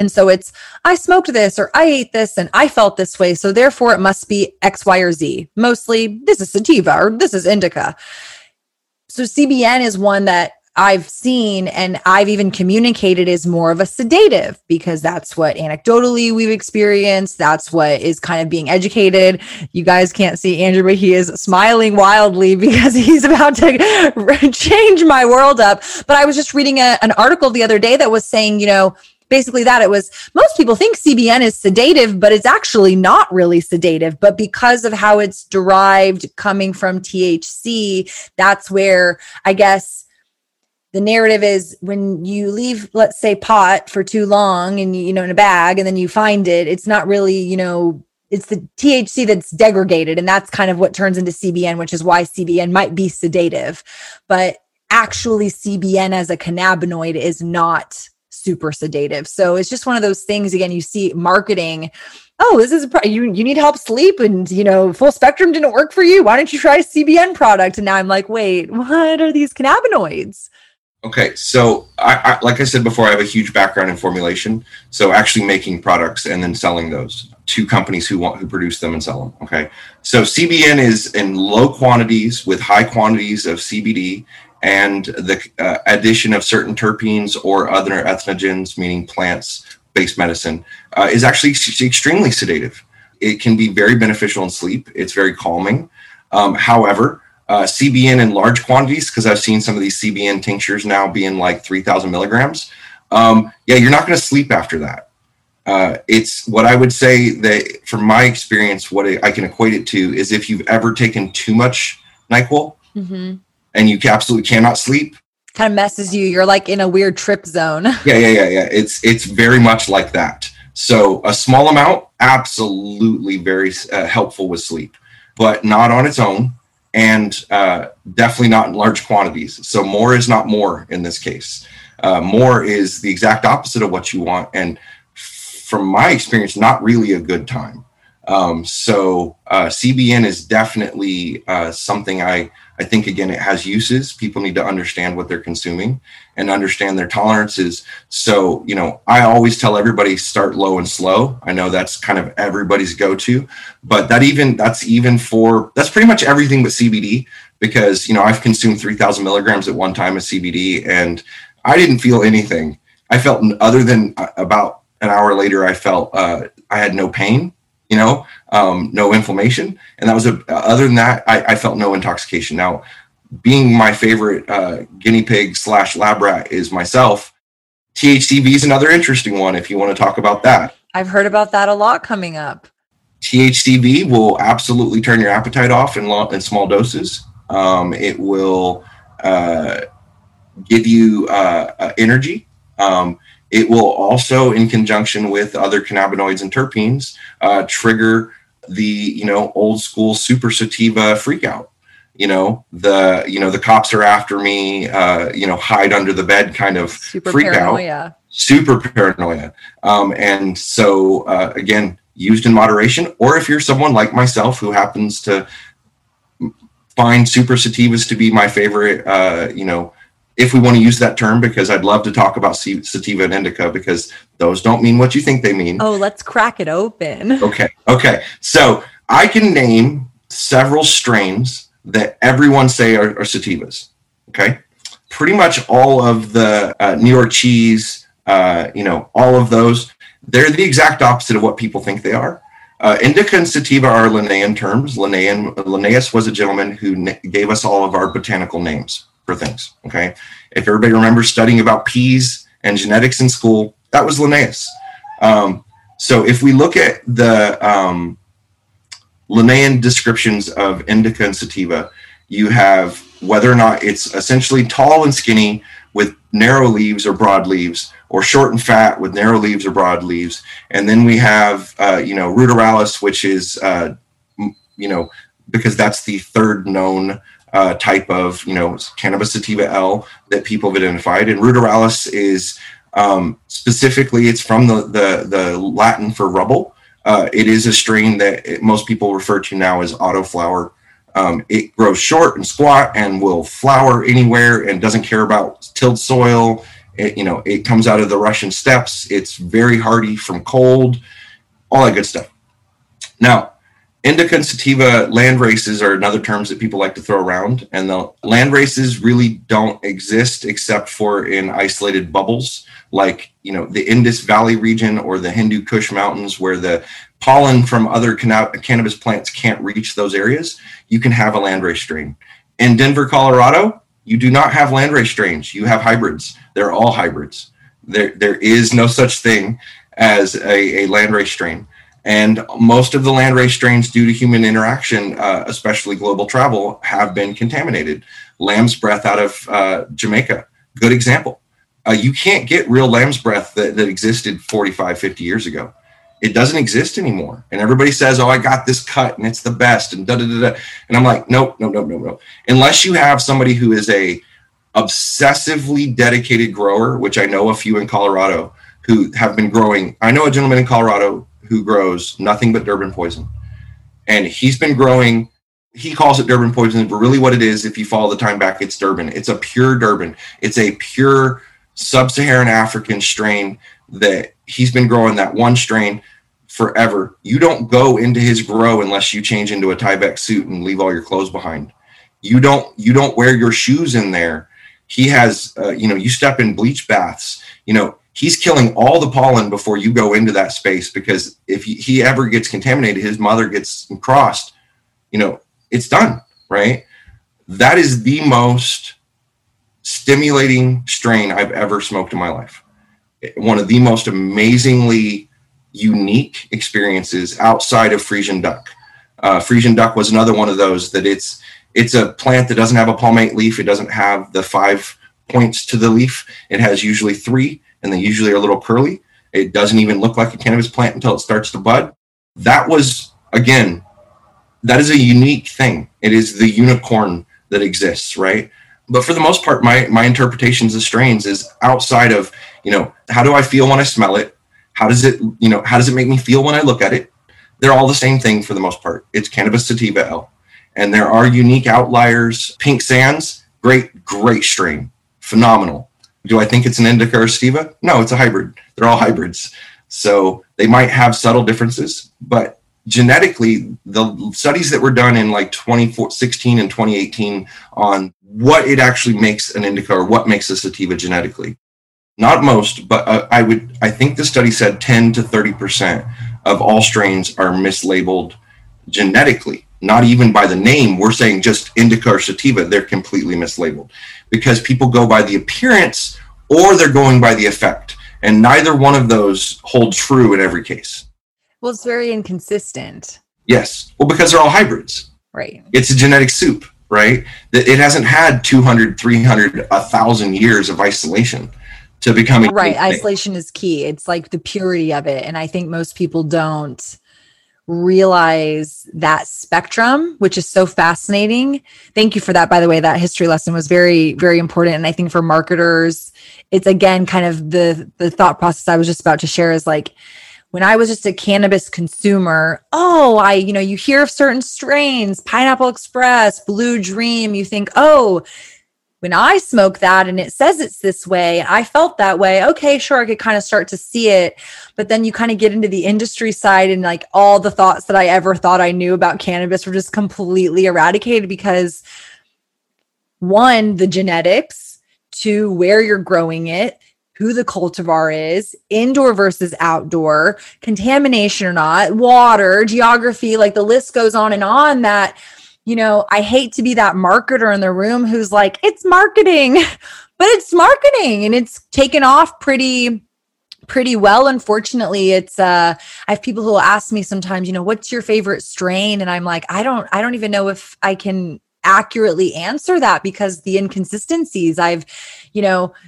And so it's, I smoked this or I ate this and I felt this way, so therefore it must be X, Y, or Z. Mostly this is sativa or this is indica. So CBN is one that I've seen and I've even communicated is more of a sedative because that's what anecdotally we've experienced. That's what is kind of being educated. You guys can't see Andrew, but he is smiling wildly because he's about to change my world up. But I was just reading an article the other day that was saying, you know, basically that it was, most people think CBN is sedative, but it's actually not really sedative. But because of how it's derived coming from THC, that's where I guess the narrative is when you leave, let's say, pot for too long and, you know, in a bag and then you find it, it's not really, you know, it's the THC that's degraded. And that's kind of what turns into CBN, which is why CBN might be sedative. But actually, CBN as a cannabinoid is not super sedative. So it's just one of those things, again, you see marketing. Oh, this is you need help sleep and, you know, full spectrum didn't work for you. Why don't you try a CBN product? And now I'm like, wait, what are these cannabinoids? Okay. So I like I said before, I have a huge background in formulation. So actually making products and then selling those to companies who produce them and sell them. Okay. So CBN is in low quantities with high quantities of CBD and the addition of certain terpenes or other ethnogens, meaning plants-based medicine, is actually extremely sedative. It can be very beneficial in sleep. It's very calming. However, CBN in large quantities, because I've seen some of these CBN tinctures now being like 3,000 milligrams. You're not going to sleep after that. It's what I would say that from my experience, I can equate it to is if you've ever taken too much NyQuil, mm-hmm. and you absolutely cannot sleep. Kind of messes you. You're like in a weird trip zone. Yeah. It's very much like that. So a small amount, absolutely very helpful with sleep, but not on its own. And definitely not in large quantities. So more is not more in this case. More is the exact opposite of what you want. And from my experience, not really a good time. So CBN is definitely something I think, again, it has uses. People need to understand what they're consuming and understand their tolerances. So, you know, I always tell everybody start low and slow. I know that's kind of everybody's go-to, but that's pretty much everything but CBD because, you know, I've consumed 3,000 milligrams at one time of CBD and I didn't feel anything. I felt other than about an hour later, I felt I had no pain. You know, no inflammation. And that was other than that, I felt no intoxication. Now, being my favorite guinea pig / lab rat is myself. THCV is another interesting one if you want to talk about that. I've heard about that a lot coming up. THCV will absolutely turn your appetite off in small doses. It will give you energy. It will also, in conjunction with other cannabinoids and terpenes, trigger the, you know, old school super sativa freakout. The cops are after me, hide under the bed kind of freakout. Super paranoia. And so, again, used in moderation, or if you're someone like myself who happens to find super sativas to be my favorite, if we want to use that term, because I'd love to talk about sativa and indica, because those don't mean what you think they mean. Oh, let's crack it open. Okay. So I can name several strains that everyone say are sativas. Okay. Pretty much all of the New York cheese, all of those, they're the exact opposite of what people think they are. Indica and sativa are Linnaean terms. Linnaeus was a gentleman who gave us all of our botanical names for things. Okay. If everybody remembers studying about peas and genetics in school, that was Linnaeus. So if we look at the Linnaean descriptions of indica and sativa, you have whether or not it's essentially tall and skinny with narrow leaves or broad leaves, or short and fat with narrow leaves or broad leaves. And then we have, ruderalis, which is, because that's the third known type of, cannabis sativa L that people have identified. And ruderalis is specifically, it's from the Latin for rubble. It is a strain that most people refer to now as autoflower. It grows short and squat and will flower anywhere and doesn't care about tilled soil. It comes out of the Russian steppes. It's very hardy from cold, all that good stuff. Now, indica and sativa land races are another terms that people like to throw around, and the land races really don't exist except for in isolated bubbles, like, the Indus Valley region or the Hindu Kush Mountains, where the pollen from other cannabis plants can't reach those areas. You can have a land race strain. In Denver, Colorado, you do not have land race strains. You have hybrids. They're all hybrids. There is no such thing as a land race strain. And most of the land race strains, due to human interaction, especially global travel, have been contaminated. Lamb's breath out of Jamaica good example. You can't get real lamb's breath that existed 45, 50 years ago. It doesn't exist anymore. And everybody says, oh, I got this cut and it's the best and da-da-da-da. And I'm like, nope. Unless you have somebody who is a obsessively dedicated grower, which I know a few in Colorado who have been growing. I know a gentleman in Colorado who grows nothing but Durban poison. And he's been growing, he calls it Durban poison, but really what it is, if you follow the time back, it's Durban. It's a pure Durban. It's a pure sub-Saharan African strain that he's been growing that one strain forever. You don't go into his grow unless you change into a Tyvek suit and leave all your clothes behind. You don't wear your shoes in there. He has, you step in bleach baths. He's killing all the pollen before you go into that space, because if he ever gets contaminated, his mother gets crossed, it's done, right? That is the most stimulating strain I've ever smoked in my life. One of the most amazingly unique experiences outside of Frisian duck. Frisian duck was another one of those that it's a plant that doesn't have a palmate leaf. It doesn't have the 5 points to the leaf. It has usually three, and they usually are a little curly. It doesn't even look like a cannabis plant until it starts to bud. That is a unique thing. It is the unicorn that exists, right? But for the most part, my interpretations of strains is outside of, how do I feel when I smell it? How does it make me feel when I look at it? They're all the same thing for the most part. It's cannabis sativa L. And there are unique outliers. Pink sands, great strain. Phenomenal. Do I think it's an indica or sativa? No, it's a hybrid. They're all hybrids. So they might have subtle differences, but genetically, the studies that were done in 2016 and 2018 on what it actually makes an indica or what makes a sativa genetically, not most, but I think the study said 10 to 30% of all strains are mislabeled genetically, not even by the name. We're saying just indica or sativa. They're completely mislabeled because people go by the appearance or they're going by the effect. And neither one of those hold true in every case. Well, it's very inconsistent. Yes. Well, because they're all hybrids. Right. It's a genetic soup, right? It hasn't had 200, 300, 1,000 years of isolation to become a right. Isolation is key. It's the purity of it. And I think most people don't realize that spectrum, which is so fascinating. Thank you for that, by the way. That history lesson was very, very important. And I think for marketers, it's again kind of the thought process I was just about to share is when I was just a cannabis consumer, you hear of certain strains, Pineapple Express, Blue Dream, you think, when I smoke that and it says it's this way, I felt that way. Okay, sure, I could kind of start to see it. But then you kind of get into the industry side and all the thoughts that I ever thought I knew about cannabis were just completely eradicated because one, the genetics, two, where you're growing it, who the cultivar is, indoor versus outdoor, contamination or not, water, geography, the list goes on and on that, I hate to be that marketer in the room who's it's marketing, but it's marketing and it's taken off pretty well. Unfortunately, it's, I have people who will ask me sometimes, what's your favorite strain? And I'm like, I don't even know if I can accurately answer that because the inconsistencies I've,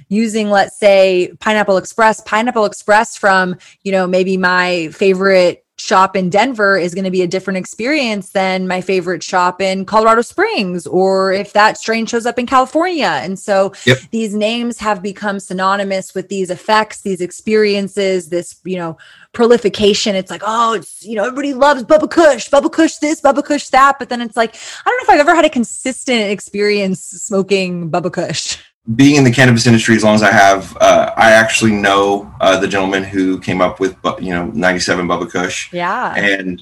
using, let's say Pineapple Express from, maybe my favorite shop in Denver is going to be a different experience than my favorite shop in Colorado Springs, or if that strain shows up in California. And so These names have become synonymous with these effects, these experiences, this, prolification. It's everybody loves Bubba Kush this, Bubba Kush that. But then it's I don't know if I've ever had a consistent experience smoking Bubba Kush. Being in the cannabis industry as long as I have, I actually know the gentleman who came up with, 97 Bubba Kush. Yeah. And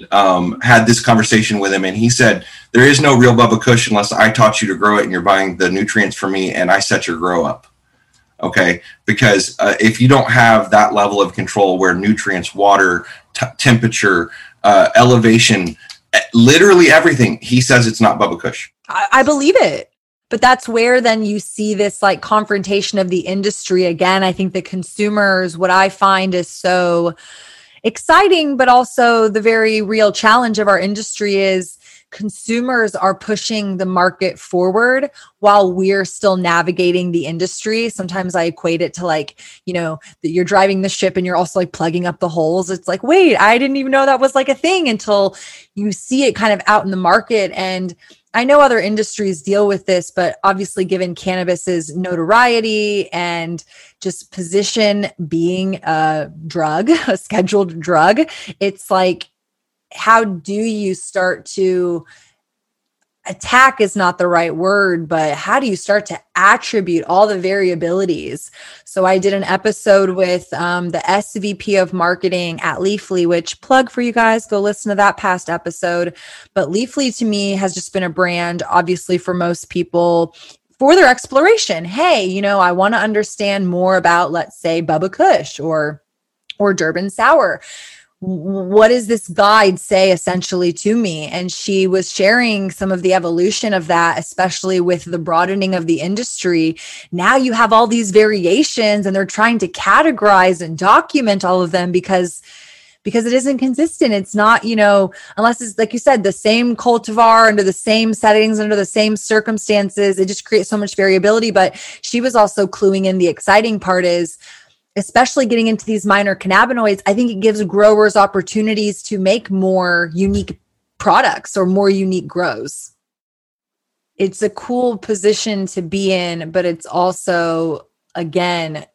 had this conversation with him. And he said, there is no real Bubba Kush unless I taught you to grow it and you're buying the nutrients from me and I set your grow up. Okay. Because if you don't have that level of control where nutrients, water, temperature, elevation, literally everything, he says it's not Bubba Kush. I believe it. But that's where then you see this confrontation of the industry. Again, I think the consumers, what I find is so exciting, but also the very real challenge of our industry is consumers are pushing the market forward while we're still navigating the industry. Sometimes I equate it to like, you know, that you're driving the ship and you're also like plugging up the holes. It's like, wait, I didn't even know that was like a thing until you see it kind of out in the market. And I know other industries deal with this, but obviously given cannabis's notoriety and just position being a drug, a scheduled drug, it's like, how do you start to attack is not the right word, but how do you start to attribute all the variabilities? So I did an episode with the SVP of marketing at Leafly, which plug for you guys, go listen to that past episode. But Leafly to me has just been a brand, obviously for most people, for their exploration. Hey, you know, I want to understand more about, let's say, Bubba Kush or Durban Sour. What does this guide say essentially to me? And she was sharing some of the evolution of that, especially with the broadening of the industry. Now you have all these variations and they're trying to categorize and document all of them because it isn't consistent. It's not, you know, unless it's like you said, the same cultivar under the same settings, under the same circumstances, it just creates so much variability. But she was also cluing in the exciting part is, especially getting into these minor cannabinoids, I think it gives growers opportunities to make more unique products or more unique grows. It's a cool position to be in, but it's also, again,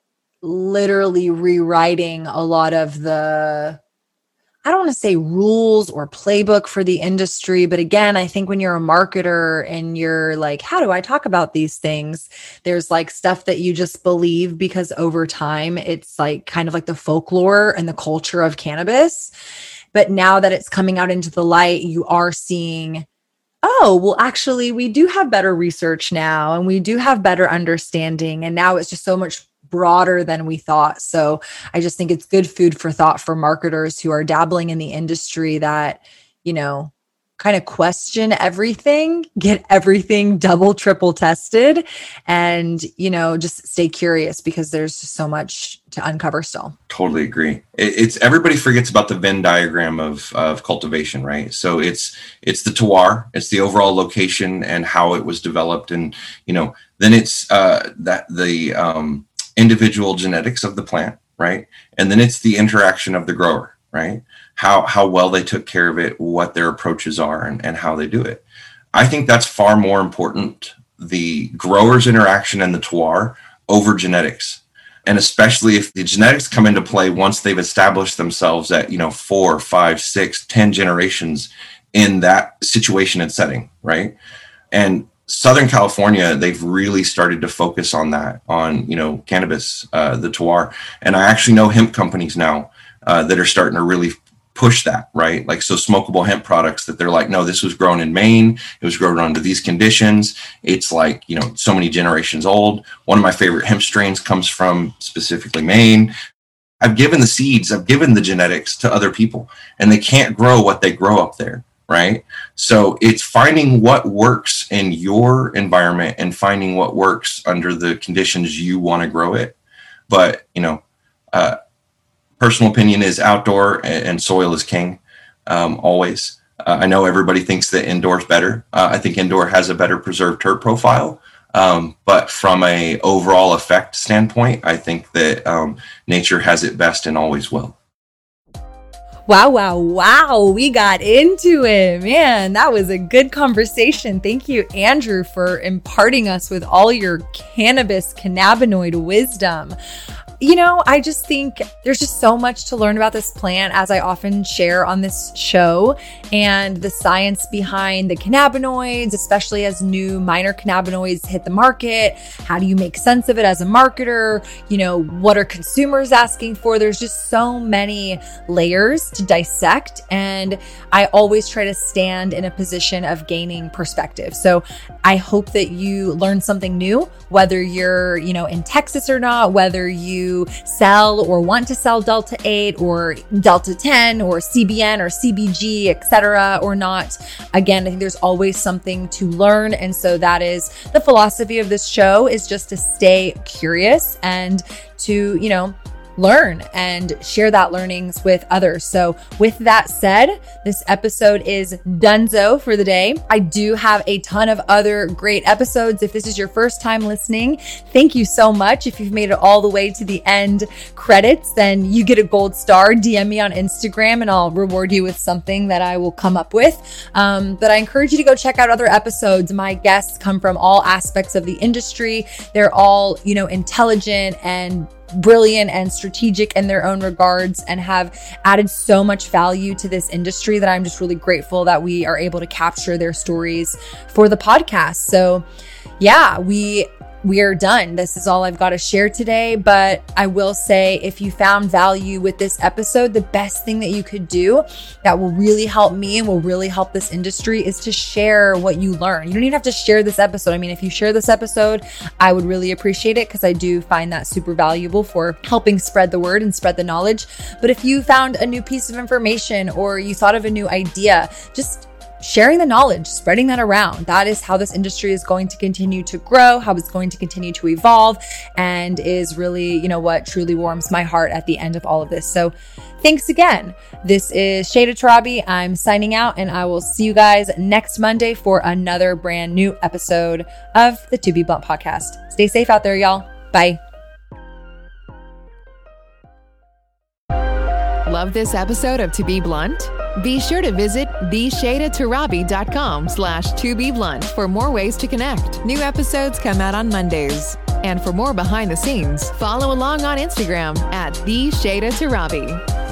literally rewriting a lot of the, I don't want to say rules or playbook for the industry, but again, I think when you're a marketer and you're like, how do I talk about these things? There's like stuff that you just believe because over time it's like kind of like the folklore and the culture of cannabis. But now that it's coming out into the light, you are seeing, oh, well, actually we do have better research now and we do have better understanding. And now it's just so much broader than we thought. So I just think it's good food for thought for marketers who are dabbling in the industry that, you know, kind of question everything, get everything double, triple tested, and, you know, just stay curious because there's just so much to uncover still. Totally agree. It's everybody forgets about the Venn diagram of cultivation, right? So it's the terroir, it's the overall location and how it was developed. And, you know, then it's individual genetics of the plant, right? And then it's the interaction of the grower, right? How well they took care of it, what their approaches are, and how they do it. I think that's far more important, the grower's interaction and the terroir over genetics. And especially if the genetics come into play once they've established themselves at, you know, 4, 5, 6, 10 generations in that situation and setting, right? And Southern California, they've really started to focus on that, on, you know, cannabis, the terroir. And I actually know hemp companies now that are starting to really push that, right? Like, so smokable hemp products that they're like, no, this was grown in Maine. It was grown under these conditions. It's like, you know, so many generations old. One of my favorite hemp strains comes from specifically Maine. I've given the seeds, I've given the genetics to other people, and they can't grow what they grow up there. Right. So it's finding what works in your environment and finding what works under the conditions you want to grow it. But, you know, personal opinion is outdoor and soil is king, always. I know everybody thinks that indoor is better. I think indoor has a better preserved terp profile. But from a overall effect standpoint, I think that nature has it best and always will. Wow, wow, wow. We got into it. Man, that was a good conversation. Thank you, Andrew, for imparting us with all your cannabis cannabinoid wisdom. You know, I just think there's just so much to learn about this plant, as I often share on this show, and the science behind the cannabinoids, especially as new minor cannabinoids hit the market. How do you make sense of it as a marketer? You know, what are consumers asking for? There's just so many layers to dissect. And I always try to stand in a position of gaining perspective. So I hope that you learn something new, whether you're, you know, in Texas or not, whether you sell or want to sell Delta-8 or Delta-10 or CBN or CBG, etc., or not. Again, I think there's always something to learn. And so that is the philosophy of this show, is just to stay curious and to, you know, learn and share that learnings with others. So with that said, this episode is donezo for the day. I do have a ton of other great episodes. If this is your first time listening, thank you so much. If you've made it all the way to the end credits, then you get a gold star. DM me on Instagram and I'll reward you with something that I will come up with. But I encourage you to go check out other episodes. My guests come from all aspects of the industry. They're all, you know, intelligent and brilliant and strategic in their own regards and have added so much value to this industry that I'm just really grateful that we are able to capture their stories for the podcast. So yeah, we are done. This is all I've got to share today, but I will say if you found value with this episode, the best thing that you could do that will really help me and will really help this industry is to share what you learn. You don't even have to share this episode. I mean, if you share this episode, I would really appreciate it because I do find that super valuable for helping spread the word and spread the knowledge. But if you found a new piece of information or you thought of a new idea, just sharing the knowledge, spreading that around. That is how this industry is going to continue to grow, how it's going to continue to evolve, and is really, you know, what truly warms my heart at the end of all of this. So thanks again. This is Shayda Torabi. I'm signing out and I will see you guys next Monday for another brand new episode of the To Be Blunt podcast. Stay safe out there, y'all. Bye. Love this episode of To Be Blunt? Be sure to visit theshadatorabi.com/tobeblunt for more ways to connect. New episodes come out on Mondays. And for more behind the scenes, follow along on Instagram at theshadatorabi.